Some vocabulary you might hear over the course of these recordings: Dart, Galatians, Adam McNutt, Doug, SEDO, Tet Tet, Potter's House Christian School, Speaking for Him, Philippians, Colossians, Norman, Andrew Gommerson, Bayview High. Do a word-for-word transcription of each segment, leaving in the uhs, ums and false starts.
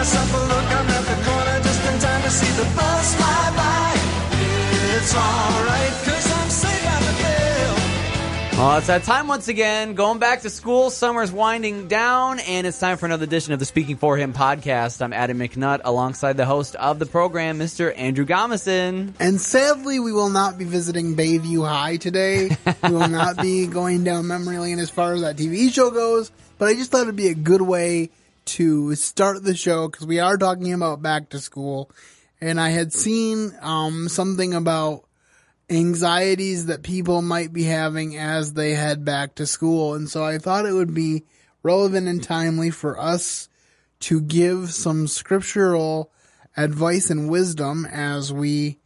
myself a look, I'm at the corner just in time to see the bus fly by. It's alright, cause I'm safe out of jail. Well, it's that time once again, going back to school, summer's winding down, and it's time for another edition of the Speaking for Him podcast. I'm Adam McNutt, alongside the host of the program, Mister Andrew Gommerson. And sadly, we will not be visiting Bayview High today. We will not be going down memory lane as far as that T V show goes, but I just thought it'd be a good way to start the show, because we are talking about back to school, and I had seen um, something about anxieties that people might be having as they head back to school. And so I thought it would be relevant and timely for us to give some scriptural advice and wisdom as we,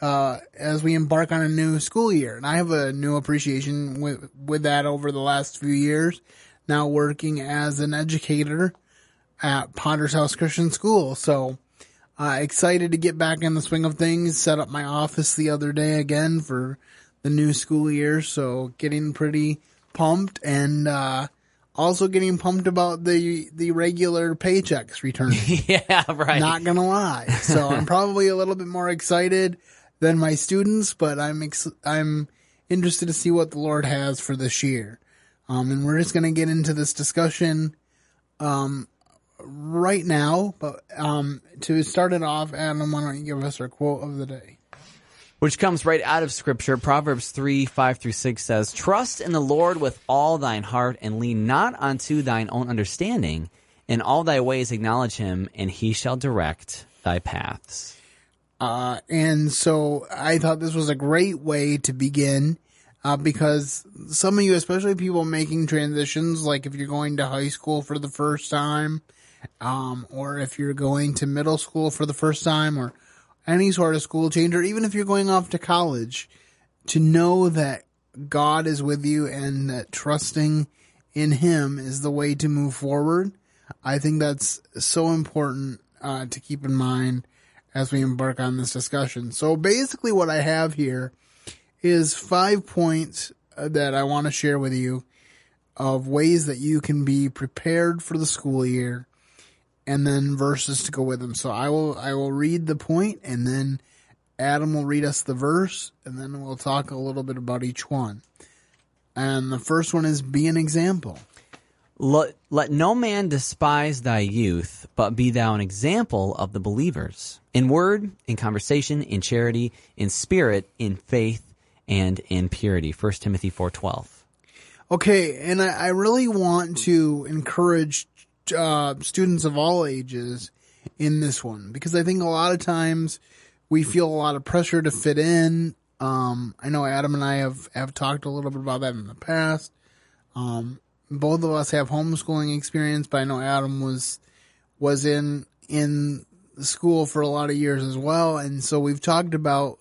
uh, as we embark on a new school year. And I have a new appreciation with, with that over the last few years, now working as an educator at Potter's House Christian School. So, Uh, excited to get back in the swing of things. Set up my office the other day again for the new school year. So getting pretty pumped, and uh, also getting pumped about the the regular paychecks returning. Yeah, right. Not going to lie. So I'm probably a little bit more excited than my students, but I'm ex- I'm interested to see what the Lord has for this year. Um, and we're just going to get into this discussion um right now, but um, to start it off, Adam, why don't you give us our quote of the day? Which comes right out of Scripture. Proverbs three, five through six says, "Trust in the Lord with all thine heart, and lean not unto thine own understanding. In all thy ways acknowledge him, and he shall direct thy paths." Uh, and so I thought this was a great way to begin, uh, because some of you, especially people making transitions, like if you're going to high school for the first time, Um, or if you're going to middle school for the first time, or any sort of school change, or even if you're going off to college, to know that God is with you and that trusting in him is the way to move forward. I think that's so important uh, to keep in mind as we embark on this discussion. So basically what I have here is five points that I want to share with you of ways that you can be prepared for the school year, and then verses to go with them. So I will I will read the point, and then Adam will read us the verse, and then we'll talk a little bit about each one. And the first one is, be an example. Let, let no man despise thy youth, but be thou an example of the believers, in word, in conversation, in charity, in spirit, in faith, and in purity. First Timothy four twelve. Okay, and I, I really want to encourage Uh, students of all ages in this one, because I think a lot of times we feel a lot of pressure to fit in. Um, I know Adam and I have, have talked a little bit about that in the past. Um, both of us have homeschooling experience, but I know Adam was was in in school for a lot of years as well, and so we've talked about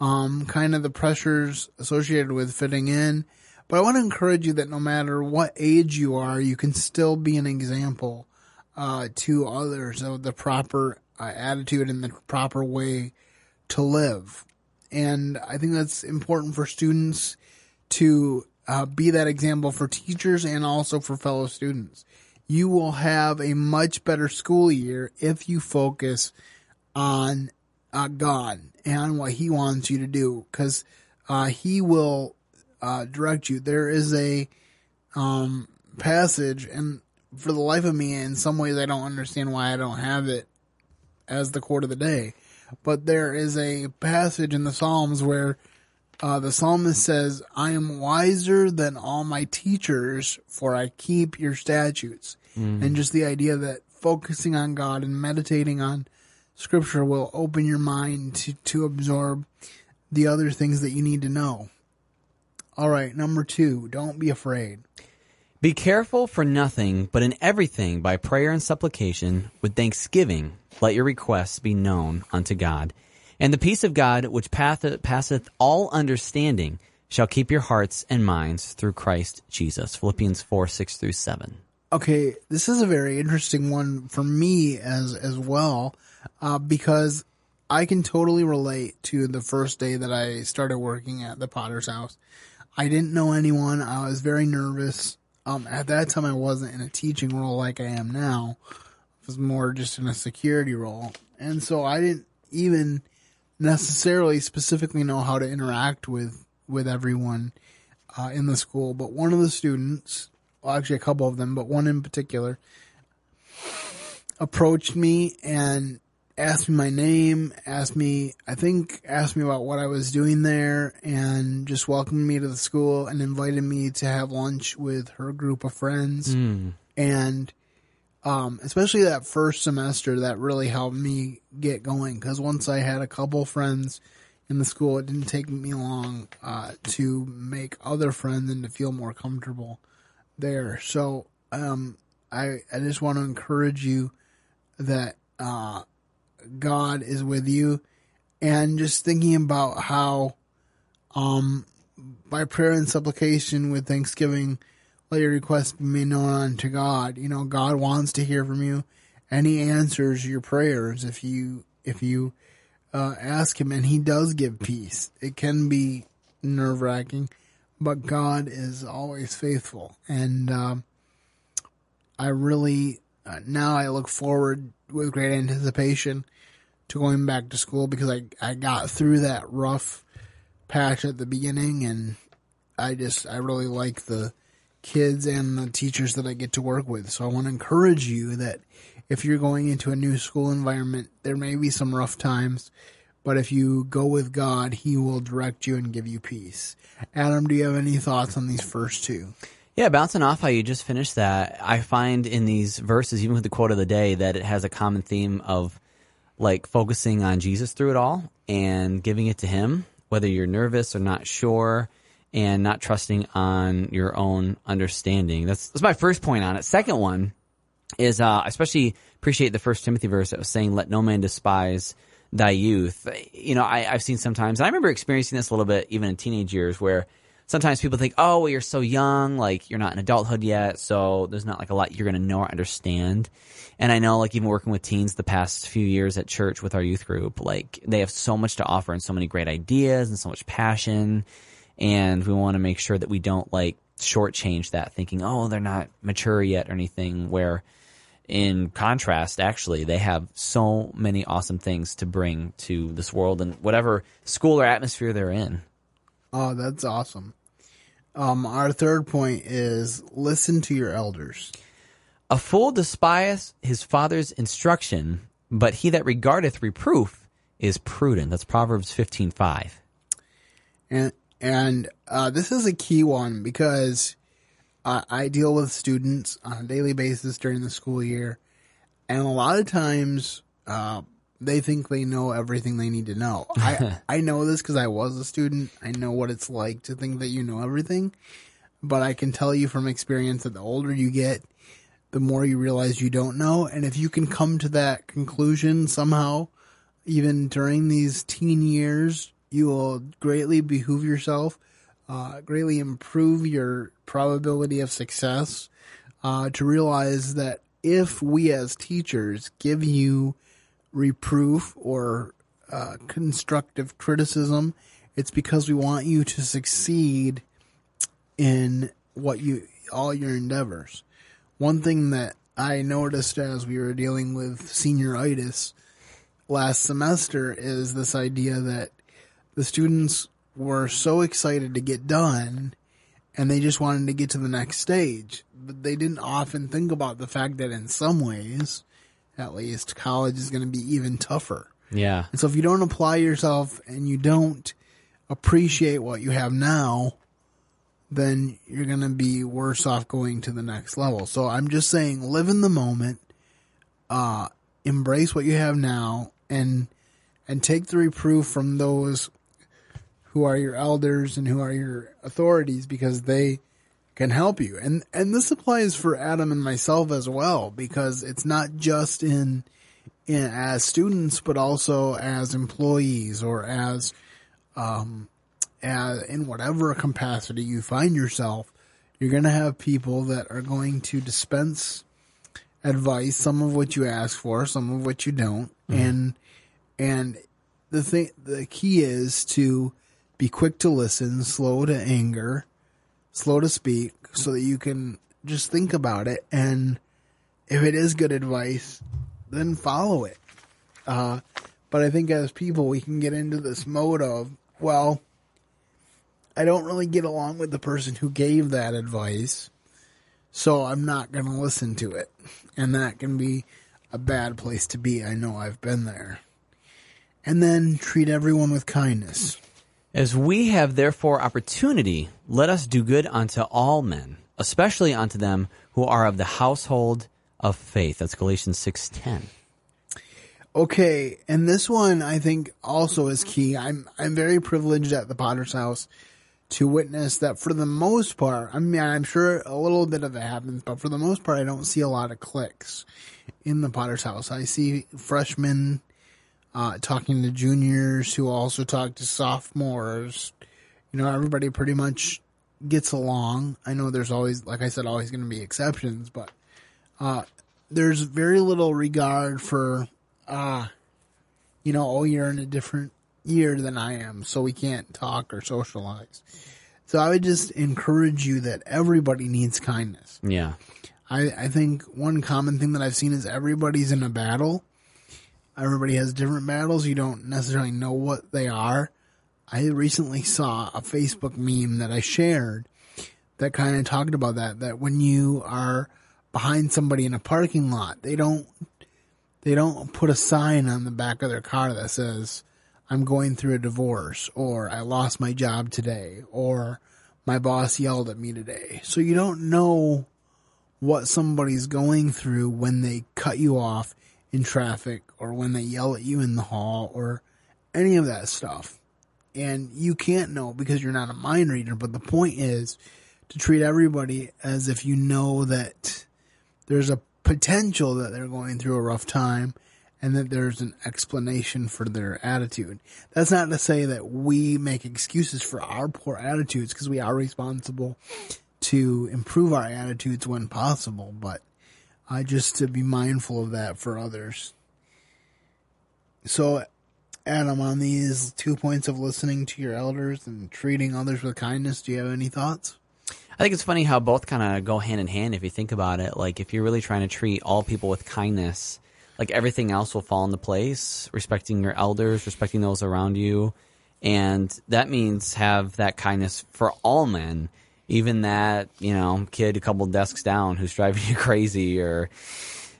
um, kind of the pressures associated with fitting in. But I want to encourage you that no matter what age you are, you can still be an example uh, to others of the proper uh, attitude and the proper way to live. And I think that's important for students to uh, be that example for teachers and also for fellow students. You will have a much better school year if you focus on uh, God and what he wants you to do, because uh, he will Uh, direct you. There is a um, passage, and for the life of me, in some ways I don't understand why I don't have it as the quote of the day, but there is a passage in the Psalms where uh, the psalmist says, "I am wiser than all my teachers, for I keep your statutes." Mm. And just the idea that focusing on God and meditating on Scripture will open your mind to, to absorb the other things that you need to know. All right, number two, don't be afraid. Be careful for nothing, but in everything, by prayer and supplication, with thanksgiving, let your requests be known unto God. And the peace of God, which passeth all understanding, shall keep your hearts and minds through Christ Jesus. Philippians four, six through seven. Okay, this is a very interesting one for me as, as well, uh, because I can totally relate to the first day that I started working at the Potter's House. I didn't know anyone. I was very nervous. Um, at that time, I wasn't in a teaching role like I am now. was more just in a security role. And so I didn't even necessarily specifically know how to interact with, with everyone uh, in the school. But one of the students, well, actually a couple of them, but one in particular, approached me and asked me my name, asked me, I think, asked me about what I was doing there, and just welcomed me to the school and invited me to have lunch with her group of friends. Mm. And um, especially that first semester, that really helped me get going, because once I had a couple friends in the school, it didn't take me long uh, to make other friends and to feel more comfortable there. So um, I, I just want to encourage you that uh, God is with you, and just thinking about how um, by prayer and supplication with thanksgiving, let your request be made known unto God. You know, God wants to hear from you, and He answers your prayers if you if you uh, ask Him, and He does give peace. It can be nerve-wracking, but God is always faithful. And um, I really, uh, now I look forward with great anticipation to going back to school, because I, I got through that rough patch at the beginning, and I just, I really like the kids and the teachers that I get to work with. So I want to encourage you that if you're going into a new school environment, there may be some rough times, but if you go with God, He will direct you and give you peace. Adam, do you have any thoughts on these first two? Yeah, bouncing off how you just finished that, I find in these verses, even with the quote of the day, that it has a common theme of like focusing on Jesus through it all and giving it to Him, whether you're nervous or not sure, and not trusting on your own understanding. That's that's my first point on it. Second one is uh, I especially appreciate the First Timothy verse that was saying, "Let no man despise thy youth." You know, I, I've seen sometimes, and I remember experiencing this a little bit even in teenage years, where sometimes people think, oh, well, you're so young, like you're not in adulthood yet, so there's not like a lot you're going to know or understand. And I know, like, even working with teens the past few years at church with our youth group, like they have so much to offer and so many great ideas and so much passion. And we want to make sure that we don't like shortchange that, thinking, oh, they're not mature yet or anything, where in contrast, actually, they have so many awesome things to bring to this world and whatever school or atmosphere they're in. Oh, that's awesome. Um, our third point is listen to your elders. A fool despiseth his father's instruction, but he that regardeth reproof is prudent. That's Proverbs fifteen five. And And uh, this is a key one, because uh, I deal with students on a daily basis during the school year, and a lot of times uh, they think they know everything they need to know. I, I know this because I was a student. I know what it's like to think that you know everything, but I can tell you from experience that the older you get, the more you realize you don't know. And if you can come to that conclusion somehow, even during these teen years, you will greatly behoove yourself, uh, greatly improve your probability of success, uh, to realize that if we as teachers give you reproof or uh, constructive criticism, it's because we want you to succeed in what you all your endeavors. One thing that I noticed as we were dealing with senioritis last semester is this idea that the students were so excited to get done, and they just wanted to get to the next stage. But they didn't often think about the fact that in some ways, at least, college is going to be even tougher. Yeah. And so if you don't apply yourself and you don't appreciate what you have now, then you're going to be worse off going to the next level. So I'm just saying, live in the moment, uh, embrace what you have now, and and take the reproof from those who are your elders and who are your authorities, because they can help you. And and this applies for Adam and myself as well, because it's not just in, in as students, but also as employees or as, um, as in whatever capacity you find yourself, you're going to have people that are going to dispense advice, some of which you ask for, some of which you don't. Mm-hmm. And, and the thing, the key is to be quick to listen, slow to anger, slow to speak, so that you can just think about it and if it is good advice, then follow it. Uh, but I think as people, we can get into this mode of, well, I don't really get along with the person who gave that advice, so I'm not going to listen to it. And that can be a bad place to be. I know I've been there. And then treat everyone with kindness. As we have therefore opportunity, let us do good unto all men, especially unto them who are of the household of faith. That's Galatians six ten. Okay, and this one I think also is key. I'm I'm very privileged at the Potter's House to witness that for the most part. I mean, I'm sure a little bit of it happens, but for the most part, I don't see a lot of cliques in the Potter's House. I see freshmen uh, talking to juniors who also talk to sophomores. You know, everybody pretty much gets along. I know there's always, like I said, always going to be exceptions, but uh, there's very little regard for... Ah, uh, you know, oh, you're in a different year than I am, so we can't talk or socialize. So I would just encourage you that everybody needs kindness. Yeah. I, I think one common thing that I've seen is everybody's in a battle. Everybody has different battles. You don't necessarily know what they are. I recently saw a Facebook meme that I shared that kind of talked about that, that when you are behind somebody in a parking lot, they don't... They don't put a sign on the back of their car that says, I'm going through a divorce, or I lost my job today, or my boss yelled at me today. So you don't know what somebody's going through when they cut you off in traffic, or when they yell at you in the hall, or any of that stuff. And you can't know because you're not a mind reader. But the point is to treat everybody as if you know that there's a potential that they're going through a rough time and that there's an explanation for their attitude. That's not to say that we make excuses for our poor attitudes, because we are responsible to improve our attitudes when possible, but I uh, just to be mindful of that for others. So, Adam, on these two points of listening to your elders and treating others with kindness, do you have any thoughts? I think it's funny how both kind of go hand in hand if you think about it. Like, if you're really trying to treat all people with kindness, like, everything else will fall into place, respecting your elders, respecting those around you. And that means have that kindness for all men, even that, you know, kid a couple desks down who's driving you crazy, or,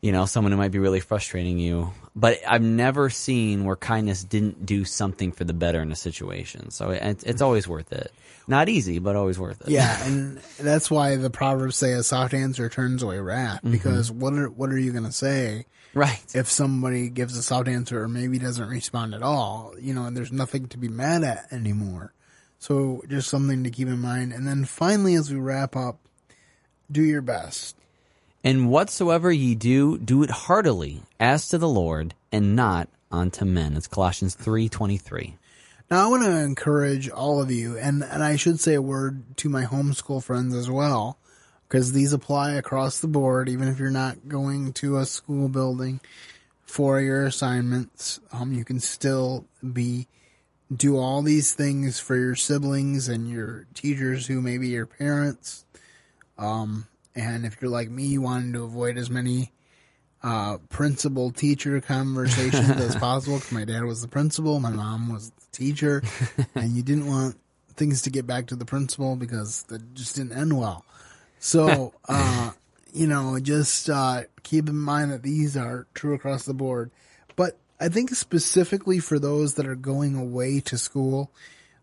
you know, someone who might be really frustrating you. But I've never seen where kindness didn't do something for the better in a situation. So it, it's always worth it. Not easy, but always worth it. Yeah, and that's why the Proverbs say a soft answer turns away wrath, because mm-hmm. what are what are you going to say right? if somebody gives a soft answer or maybe doesn't respond at all? You know, and there's nothing to be mad at anymore. So just something to keep in mind. And then finally, as we wrap up, do your best. And whatsoever ye do, do it heartily as to the Lord and not unto men. It's Colossians three twenty-three. Now, I want to encourage all of you, and, and I should say a word to my homeschool friends as well, because these apply across the board, even if you're not going to a school building for your assignments. Um, you can still be do all these things for your siblings and your teachers who may be your parents. Um, and if you're like me, you wanted to avoid as many uh, principal-teacher conversations as possible, because my dad was the principal, my mom was teacher, and you didn't want things to get back to the principal because that just didn't end well. So, uh, you know, just uh, keep in mind that these are true across the board. But I think specifically for those that are going away to school,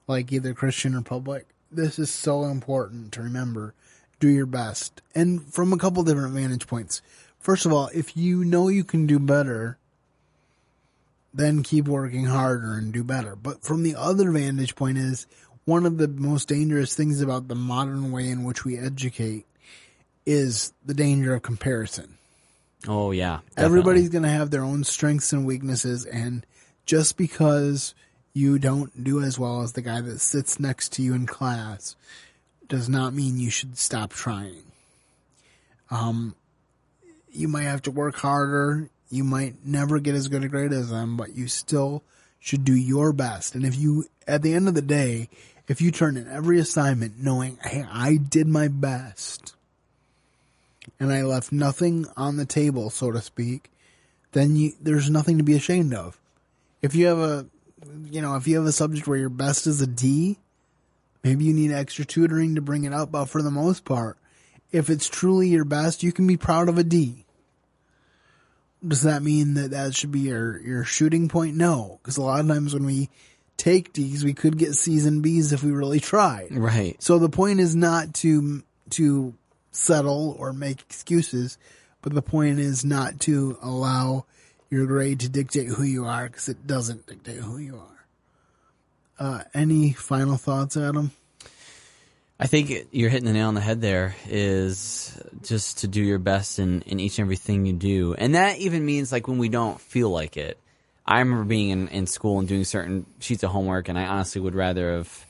like either Christian or public, this is so important to remember. Do your best. And from a couple different vantage points. First of all, if you know you can do better, then keep working harder and do better. But from the other vantage point is, one of the most dangerous things about the modern way in which we educate is the danger of comparison. Oh, yeah. Definitely. Everybody's going to have their own strengths and weaknesses, and just because you don't do as well as the guy that sits next to you in class does not mean you should stop trying. Um, you might have to work harder. You might never get as good a grade as them, but you still should do your best. And if you, at the end of the day, if you turn in every assignment knowing, hey, I did my best, and I left nothing on the table, so to speak, then you, there's nothing to be ashamed of. If you have a, you know, if you have a subject where your best is a D, maybe you need extra tutoring to bring it up, but for the most part, if it's truly your best, you can be proud of a D. Does that mean that that should be your, your shooting point? No, because a lot of times when we take D's, we could get C's and B's if we really tried. Right. So the point is not to to settle or make excuses, but the point is not to allow your grade to dictate who you are, because it doesn't dictate who you are. Uh, any final thoughts, Adam? I think you're hitting the nail on the head there, is just to do your best in, in each and everything you do. And that even means like when we don't feel like it. I remember being in, in school and doing certain sheets of homework, and I honestly would rather have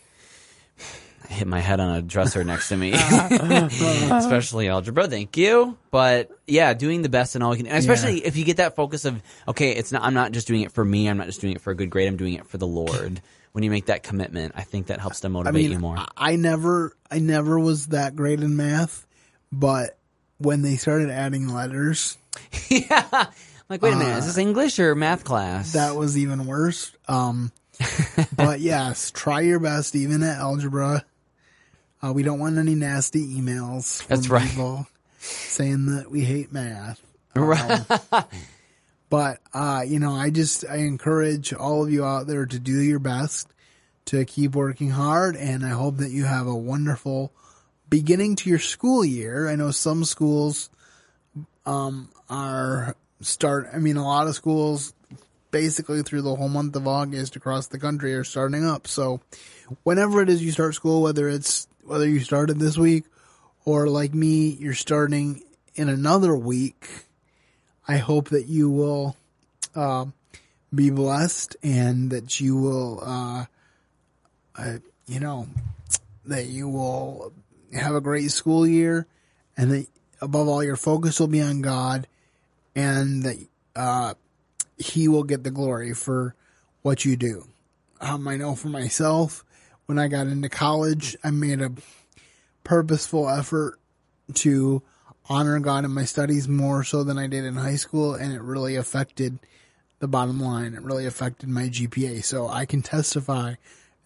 hit my head on a dresser next to me, especially algebra. Thank you. But yeah, doing the best and all you can, and especially yeah. if you get that focus of, okay, it's not, I'm not just doing it for me. I'm not just doing it for a good grade. I'm doing it for the Lord. When you make that commitment, I think that helps to motivate I mean, you more. I never, I never was that great in math, but when they started adding letters, yeah, I'm like, wait a minute, uh, is this English or math class? That was even worse. Um, but yes, try your best, even at algebra. Uh, we don't want any nasty emails from That's right. people saying that we hate math. Right. Um, But, uh, you know, I just, I encourage all of you out there to do your best, to keep working hard, and I hope that you have a wonderful beginning to your school year. I know some schools, um, are start, I mean, a lot of schools basically through the whole month of August across the country are starting up. So whenever it is you start school, whether it's, whether you started this week or like me, you're starting in another week, I hope that you will uh, be blessed, and that you will, uh, uh, you know, that you will have a great school year, and that above all, your focus will be on God, and that uh, He will get the glory for what you do. Um, I know for myself, when I got into college, I made a purposeful effort to honor God in my studies more so than I did in high school, and it really affected the bottom line. It really affected my G P A. So I can testify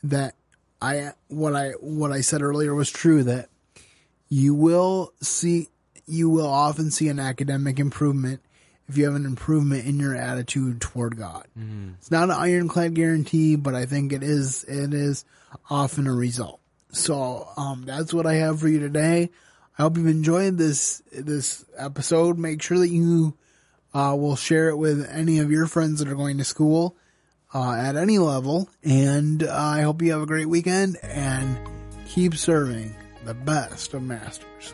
that I what I what I said earlier was true, that you will see you will often see an academic improvement if you have an improvement in your attitude toward God. Mm-hmm. It's not an ironclad guarantee, but I think it is it is often a result. So um, that's what I have for you today. I hope you've enjoyed this this episode. Make sure that you uh, will share it with any of your friends that are going to school uh, at any level. And uh, I hope you have a great weekend, and keep serving the best of masters.